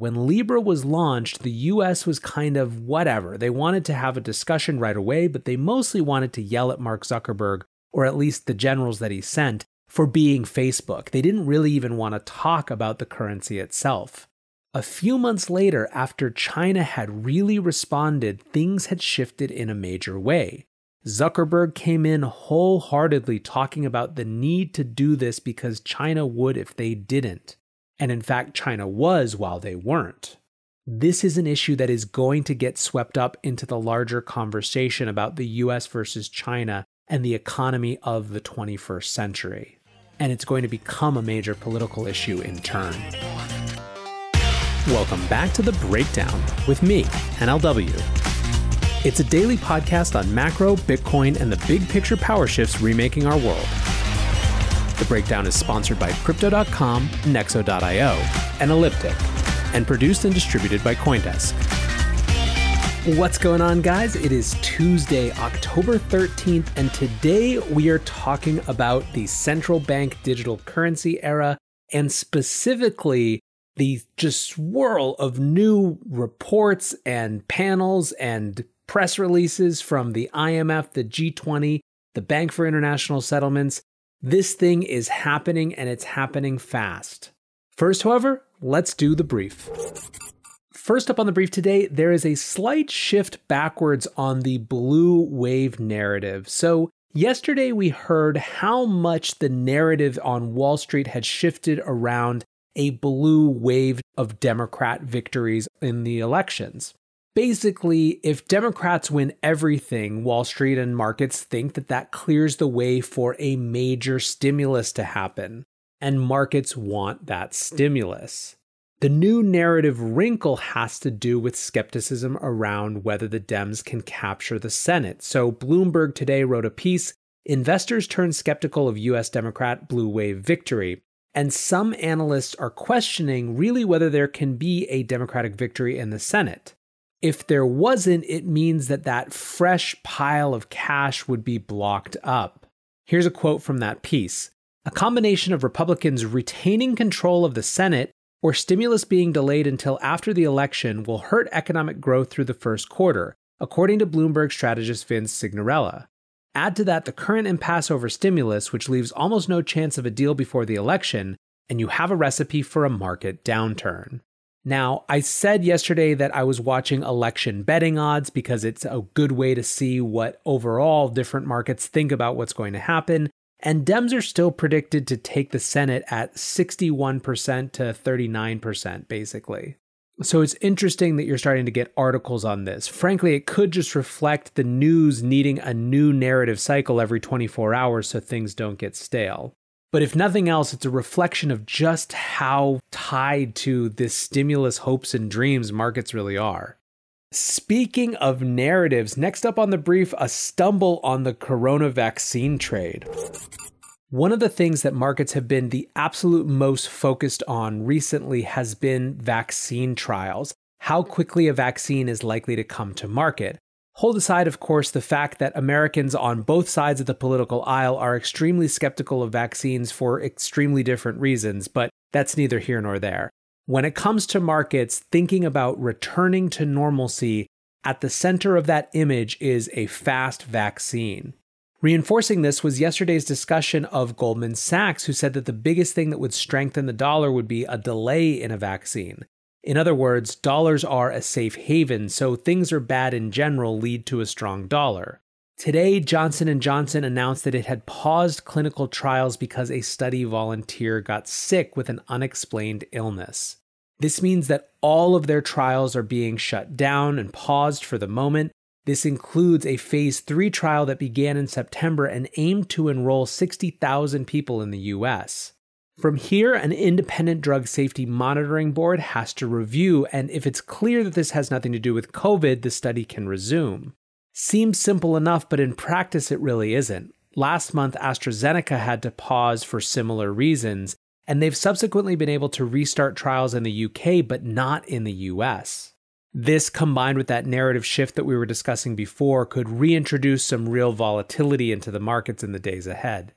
When Libra was launched, the US was kind of whatever. They wanted to have a discussion right away, but they mostly wanted to yell at Mark Zuckerberg, or at least the generals that he sent, for being Facebook. They didn't really even want to talk about the currency itself. A few months later, after China had really responded, things had shifted in a major way. Zuckerberg came in wholeheartedly talking about the need to do this because China would if they didn't. And in fact, China was while they weren't. This is an issue that is going to get swept up into the larger conversation about the US versus China and the economy of the 21st century. And it's going to become a major political issue in turn. Welcome back to The Breakdown with me, NLW. It's a daily podcast on macro, Bitcoin, and the big picture power shifts remaking our world. The Breakdown is sponsored by Crypto.com, Nexo.io, and Elliptic, and produced and distributed by Coindesk. What's going on, guys? It is Tuesday, October 13th, and today we are talking about the central bank digital currency era, and specifically the just swirl of new reports and panels and press releases from the IMF, the G20, the Bank for International Settlements. This thing is happening, and it's happening fast. First, however, let's do the brief. First up on the brief today, there is a slight shift backwards on the blue wave narrative. So yesterday we heard how much the narrative on Wall Street had shifted around a blue wave of Democrat victories in the elections. Basically, if Democrats win everything, Wall Street and markets think that that clears the way for a major stimulus to happen, and markets want that stimulus. The new narrative wrinkle has to do with skepticism around whether the Dems can capture the Senate. So Bloomberg today wrote a piece, "Investors Turn Skeptical of U.S. Democrat Blue Wave Victory." And some analysts are questioning really whether there can be a Democratic victory in the Senate. If there wasn't, it means that that fresh pile of cash would be blocked up. Here's a quote from that piece. "A combination of Republicans retaining control of the Senate or stimulus being delayed until after the election will hurt economic growth through the first quarter," according to Bloomberg strategist Vince Signorella. "Add to that the current impasse over stimulus, which leaves almost no chance of a deal before the election, and you have a recipe for a market downturn." Now, I said yesterday that I was watching election betting odds because it's a good way to see what overall different markets think about what's going to happen, and Dems are still predicted to take the Senate at 61% to 39%, basically. So it's interesting that you're starting to get articles on this. Frankly, it could just reflect the news needing a new narrative cycle every 24 hours so things don't get stale. But if nothing else, it's a reflection of just how tied to this stimulus hopes and dreams markets really are. Speaking of narratives, next up on the brief, a stumble on the corona vaccine trade. One of the things that markets have been the absolute most focused on recently has been vaccine trials, how quickly a vaccine is likely to come to market. Hold aside, of course, the fact that Americans on both sides of the political aisle are extremely skeptical of vaccines for extremely different reasons, but that's neither here nor there. When it comes to markets, thinking about returning to normalcy, at the center of that image is a fast vaccine. Reinforcing this was yesterday's discussion of Goldman Sachs, who said that the biggest thing that would strengthen the dollar would be a delay in a vaccine. In other words, dollars are a safe haven, so things are bad in general lead to a strong dollar. Today, Johnson & Johnson announced that it had paused clinical trials because a study volunteer got sick with an unexplained illness. This means that all of their trials are being shut down and paused for the moment. This includes a phase 3 trial that began in September and aimed to enroll 60,000 people in the US. From here, an independent drug safety monitoring board has to review, and if it's clear that this has nothing to do with COVID, the study can resume. Seems simple enough, but in practice it really isn't. Last month, AstraZeneca had to pause for similar reasons, and they've subsequently been able to restart trials in the UK, but not in the US. This, combined with that narrative shift that we were discussing before, could reintroduce some real volatility into the markets in the days ahead.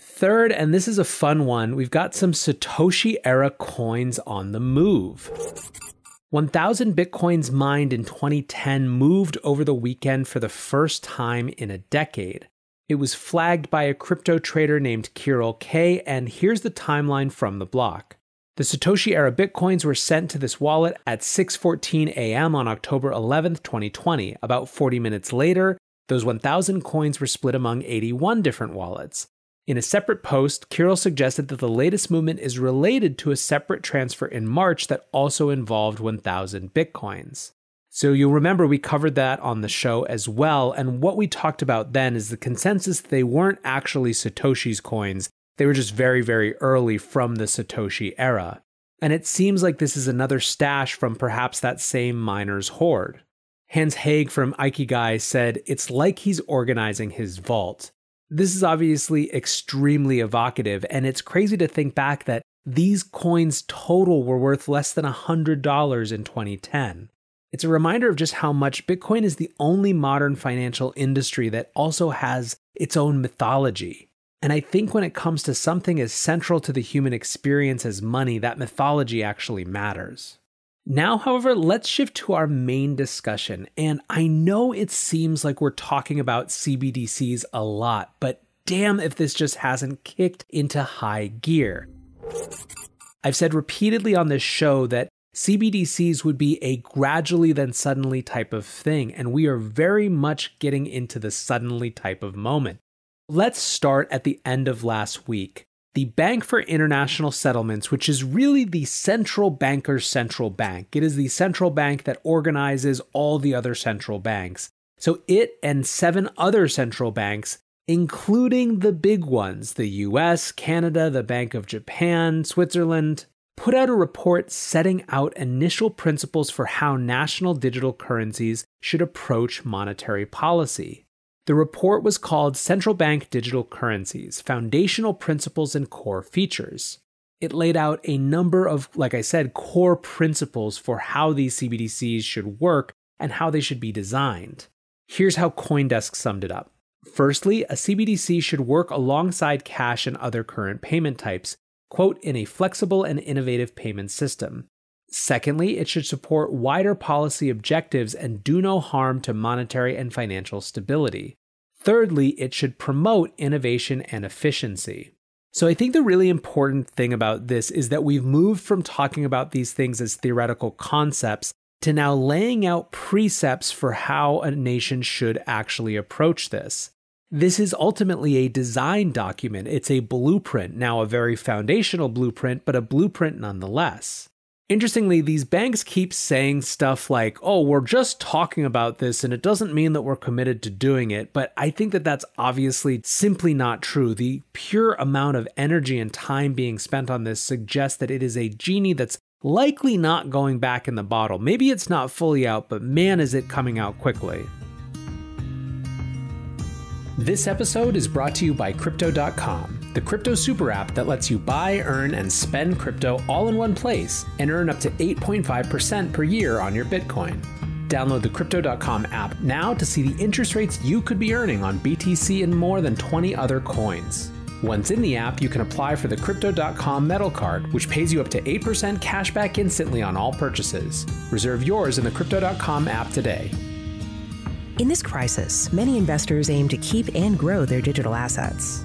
Third, and this is a fun one, we've got some Satoshi-era coins on the move. 1,000 Bitcoins mined in 2010 moved over the weekend for the first time in a decade. It was flagged by a crypto trader named Kirill K, and here's the timeline from the block. The Satoshi-era Bitcoins were sent to this wallet at 6:14 a.m. on October 11th, 2020. About 40 minutes later, those 1,000 coins were split among 81 different wallets. In a separate post, Kirill suggested that the latest movement is related to a separate transfer in March that also involved 1,000 Bitcoins. So you'll remember we covered that on the show as well, and what we talked about then is the consensus that they weren't actually Satoshi's coins, they were just very, very early from the Satoshi era. And it seems like this is another stash from perhaps that same miner's hoard. Hans Haig from Aikigai said, "It's like he's organizing his vault." This is obviously extremely evocative, and it's crazy to think back that these coins total were worth less than $100 in 2010. It's a reminder of just how much Bitcoin is the only modern financial industry that also has its own mythology. And I think when it comes to something as central to the human experience as money, that mythology actually matters. Now, however, let's shift to our main discussion. And I know it seems like we're talking about CBDCs a lot, but damn if this just hasn't kicked into high gear. I've said repeatedly on this show that CBDCs would be a gradually then suddenly type of thing, and we are very much getting into the suddenly type of moment. Let's start at the end of last week. The Bank for International Settlements, which is really the central banker's central bank. It is the central bank that organizes all the other central banks. So it and seven other central banks, including the big ones, the US, Canada, the Bank of Japan, Switzerland, put out a report setting out initial principles for how national digital currencies should approach monetary policy. The report was called Central Bank Digital Currencies: Foundational Principles and Core Features. It laid out a number of, like I said, core principles for how these CBDCs should work and how they should be designed. Here's how Coindesk summed it up. Firstly, a CBDC should work alongside cash and other current payment types, quote, in a flexible and innovative payment system. Secondly, it should support wider policy objectives and do no harm to monetary and financial stability. Thirdly, it should promote innovation and efficiency. So I think the really important thing about this is that we've moved from talking about these things as theoretical concepts to now laying out precepts for how a nation should actually approach this. This is ultimately a design document. It's a blueprint, now a very foundational blueprint, but a blueprint nonetheless. Interestingly, these banks keep saying stuff like, oh, we're just talking about this and it doesn't mean that we're committed to doing it, but I think that that's obviously simply not true. The pure amount of energy and time being spent on this suggests that it is a genie that's likely not going back in the bottle. Maybe it's not fully out, but man, is it coming out quickly. This episode is brought to you by Crypto.com, the crypto super app that lets you buy, earn, and spend crypto all in one place and earn up to 8.5% per year on your Bitcoin. Download the Crypto.com app now to see the interest rates you could be earning on BTC and more than 20 other coins. Once in the app, you can apply for the Crypto.com metal card, which pays you up to 8% cash back instantly on all purchases. Reserve yours in the Crypto.com app today. In this crisis, many investors aim to keep and grow their digital assets.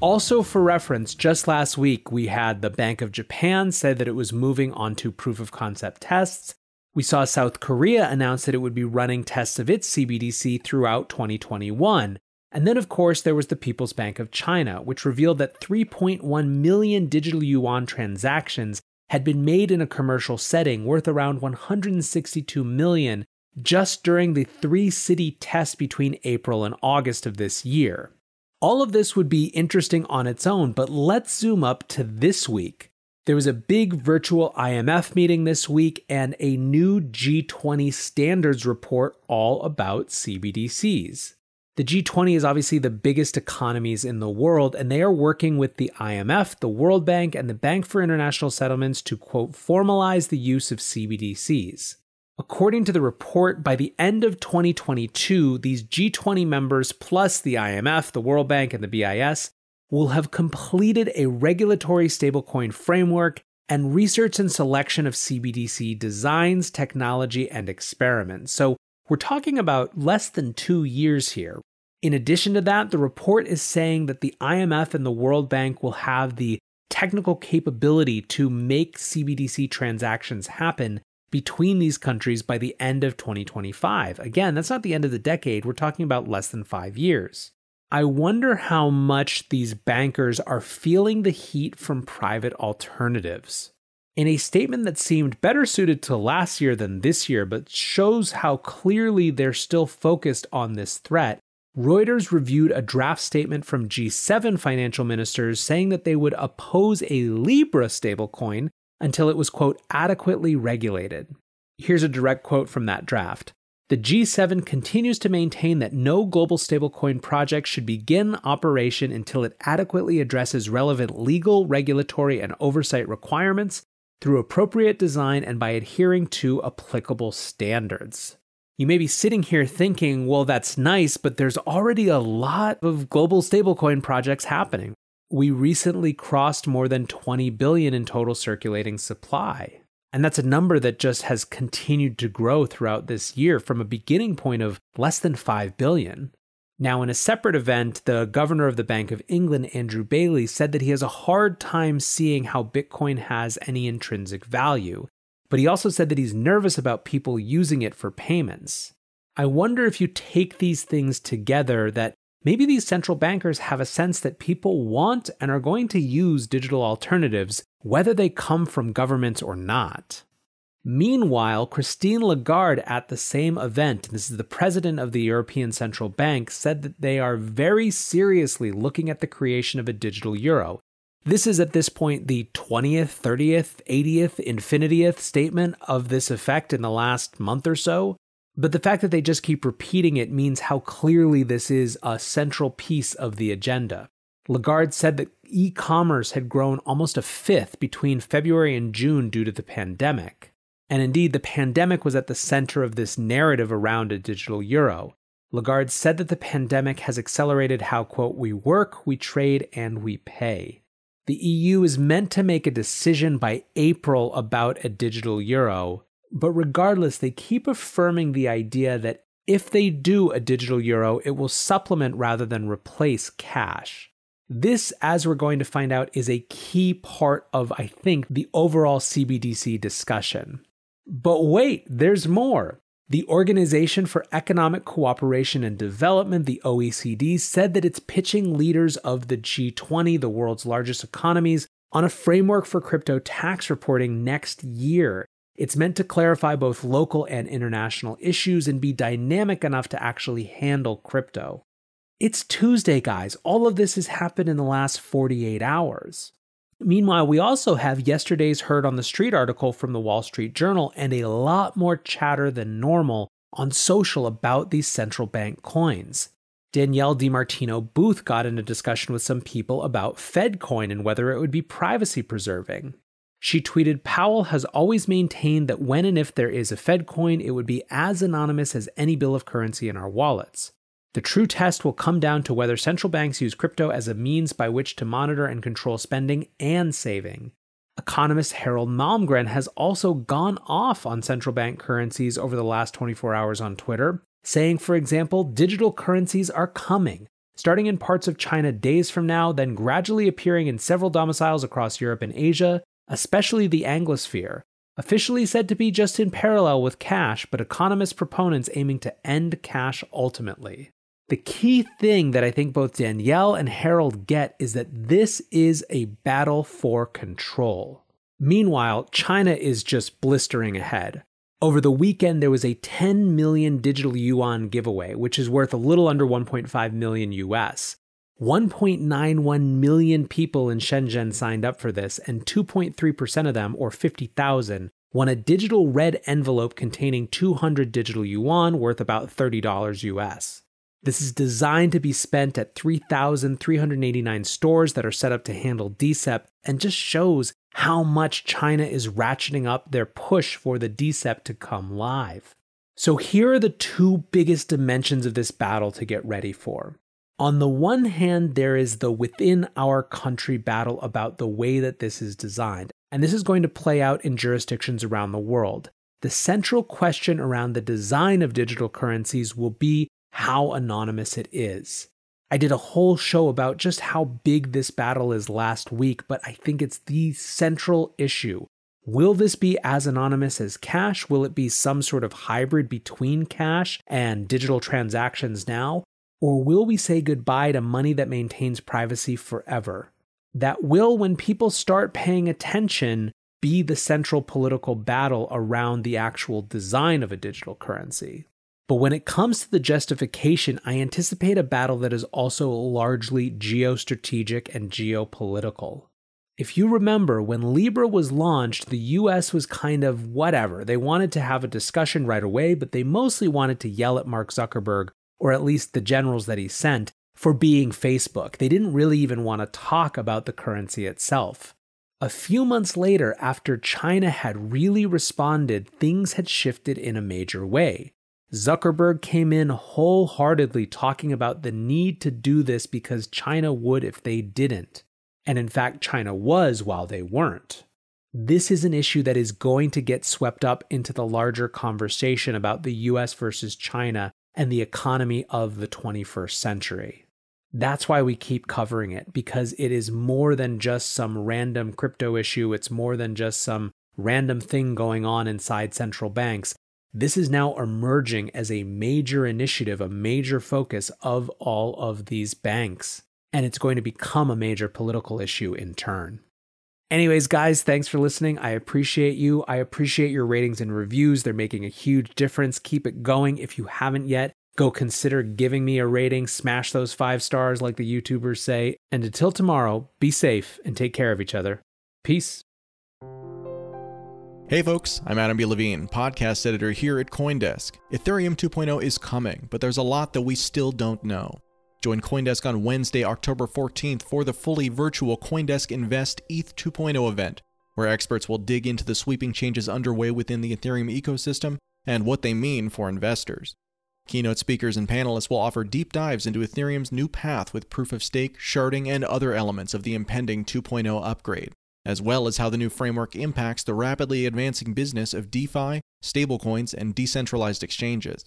Also, for reference, just last week, we had the Bank of Japan say that it was moving on to proof of concept tests. We saw South Korea announce that it would be running tests of its CBDC throughout 2021. And then, of course, there was the People's Bank of China, which revealed that 3.1 million digital yuan transactions had been made in a commercial setting worth around 162 million just during the three-city test between April and August of this year. All of this would be interesting on its own, but let's zoom up to this week. There was a big virtual IMF meeting this week and a new G20 standards report all about CBDCs. The G20 is obviously the biggest economies in the world, and they are working with the IMF, the World Bank, and the Bank for International Settlements to, quote, formalize the use of CBDCs. According to the report, by the end of 2022, these G20 members, plus the IMF, the World Bank, and the BIS, will have completed a regulatory stablecoin framework and research and selection of CBDC designs, technology, and experiments. So we're talking about less than 2 years here. In addition to that, the report is saying that the IMF and the World Bank will have the technical capability to make CBDC transactions happen between these countries by the end of 2025. Again, that's not the end of the decade. We're talking about less than 5 years. I wonder how much these bankers are feeling the heat from private alternatives. In a statement that seemed better suited to last year than this year, but shows how clearly they're still focused on this threat, Reuters reviewed a draft statement from G7 financial ministers saying that they would oppose a Libra stablecoin until it was, quote, adequately regulated. Here's a direct quote from that draft. The G7 continues to maintain that no global stablecoin project should begin operation until it adequately addresses relevant legal, regulatory, and oversight requirements through appropriate design and by adhering to applicable standards. You may be sitting here thinking, well, that's nice, but there's already a lot of global stablecoin projects happening. We recently crossed more than 20 billion in total circulating supply. And that's a number that just has continued to grow throughout this year from a beginning point of less than 5 billion. Now, in a separate event, the governor of the Bank of England, Andrew Bailey, said that he has a hard time seeing how Bitcoin has any intrinsic value. But he also said that he's nervous about people using it for payments. I wonder if you take these things together that maybe these central bankers have a sense that people want and are going to use digital alternatives, whether they come from governments or not. Meanwhile, Christine Lagarde at the same event, this is the president of the European Central Bank, said that they are very seriously looking at the creation of a digital euro. This is at this point the 20th, 30th, 80th, infinitieth statement of this effect in the last month or so. But the fact that they just keep repeating it means how clearly this is a central piece of the agenda. Lagarde said that e-commerce had grown almost a fifth between February and June due to the pandemic. And indeed, the pandemic was at the center of this narrative around a digital euro. Lagarde said that the pandemic has accelerated how, quote, we work, we trade, and we pay. The EU is meant to make a decision by April about a digital euro. But regardless, they keep affirming the idea that if they do a digital euro, it will supplement rather than replace cash. This, as we're going to find out, is a key part of, I think, the overall CBDC discussion. But wait, there's more. The Organization for Economic Cooperation and Development, the OECD, said that it's pitching leaders of the G20, the world's largest economies, on a framework for crypto tax reporting next year. It's meant to clarify both local and international issues and be dynamic enough to actually handle crypto. It's Tuesday, guys. All of this has happened in the last 48 hours. Meanwhile, we also have yesterday's Heard on the Street article from the Wall Street Journal and a lot more chatter than normal on social about these central bank coins. Danielle DiMartino Booth got into discussion with some people about FedCoin and whether it would be privacy preserving. She tweeted, Powell has always maintained that when and if there is a Fed coin, it would be as anonymous as any bill of currency in our wallets. The true test will come down to whether central banks use crypto as a means by which to monitor and control spending and saving. Economist Harold Malmgren has also gone off on central bank currencies over the last 24 hours on Twitter, saying, for example, digital currencies are coming. starting in parts of China days from now, then gradually appearing in several domiciles across Europe and Asia, especially the Anglosphere, officially said to be just in parallel with cash, but economist proponents aiming to end cash ultimately. The key thing that I think both Danielle and Harold get is that this is a battle for control. Meanwhile, China is just blistering ahead. Over the weekend, there was a 10 million digital yuan giveaway, which is worth a little under 1.5 million US. 1.91 million people in Shenzhen signed up for this, and 2.3% of them, or 50,000, won a digital red envelope containing 200 digital yuan worth about $30 US. This is designed to be spent at 3,389 stores that are set up to handle DCEP, and just shows how much China is ratcheting up their push for the DCEP to come live. So here are the two biggest dimensions of this battle to get ready for. On the one hand, there is the within our country battle about the way that this is designed, and this is going to play out in jurisdictions around the world. The central question around the design of digital currencies will be how anonymous it is. I did a whole show about just how big this battle is last week, but I think it's the central issue. Will this be as anonymous as cash? Will it be some sort of hybrid between cash and digital transactions now? Or will we say goodbye to money that maintains privacy forever? That will, when people start paying attention, be the central political battle around the actual design of a digital currency. But when it comes to the justification, I anticipate a battle that is also largely geostrategic and geopolitical. If you remember, when Libra was launched, the US was kind of whatever. They wanted to have a discussion right away, but they mostly wanted to yell at Mark Zuckerberg, or at least the generals that he sent, for being Facebook. They didn't really even want to talk about the currency itself. A few months later, after China had really responded, things had shifted in a major way. Zuckerberg came in wholeheartedly talking about the need to do this because China would if they didn't. And in fact, China was while they weren't. This is an issue that is going to get swept up into the larger conversation about the US versus China and the economy of the 21st century. That's why we keep covering it, because it is more than just some random crypto issue. It's more than just some random thing going on inside central banks. This is now emerging as a major initiative, a major focus of all of these banks, and it's going to become a major political issue in turn. Anyways, guys, thanks for listening. I appreciate you. I appreciate your ratings and reviews. They're making a huge difference. Keep it going. If you haven't yet, go consider giving me a rating. Smash those 5 stars like the YouTubers say. And until tomorrow, be safe and take care of each other. Peace. Hey folks, I'm Adam B. Levine, podcast editor here at Coindesk. Ethereum 2.0 is coming, but there's a lot that we still don't know. Join Coindesk on Wednesday, October 14th for the fully virtual Coindesk Invest ETH 2.0 event, where experts will dig into the sweeping changes underway within the Ethereum ecosystem and what they mean for investors. Keynote speakers and panelists will offer deep dives into Ethereum's new path with proof of stake, sharding, and other elements of the impending 2.0 upgrade, as well as how the new framework impacts the rapidly advancing business of DeFi, stablecoins, and decentralized exchanges.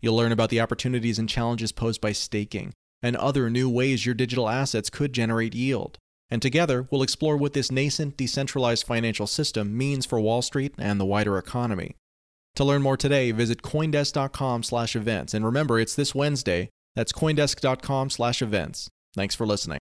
You'll learn about the opportunities and challenges posed by staking, and other new ways your digital assets could generate yield. And together, we'll explore what this nascent, decentralized financial system means for Wall Street and the wider economy. To learn more today, visit Coindesk.com/events. And remember, it's this Wednesday. That's Coindesk.com/events. Thanks for listening.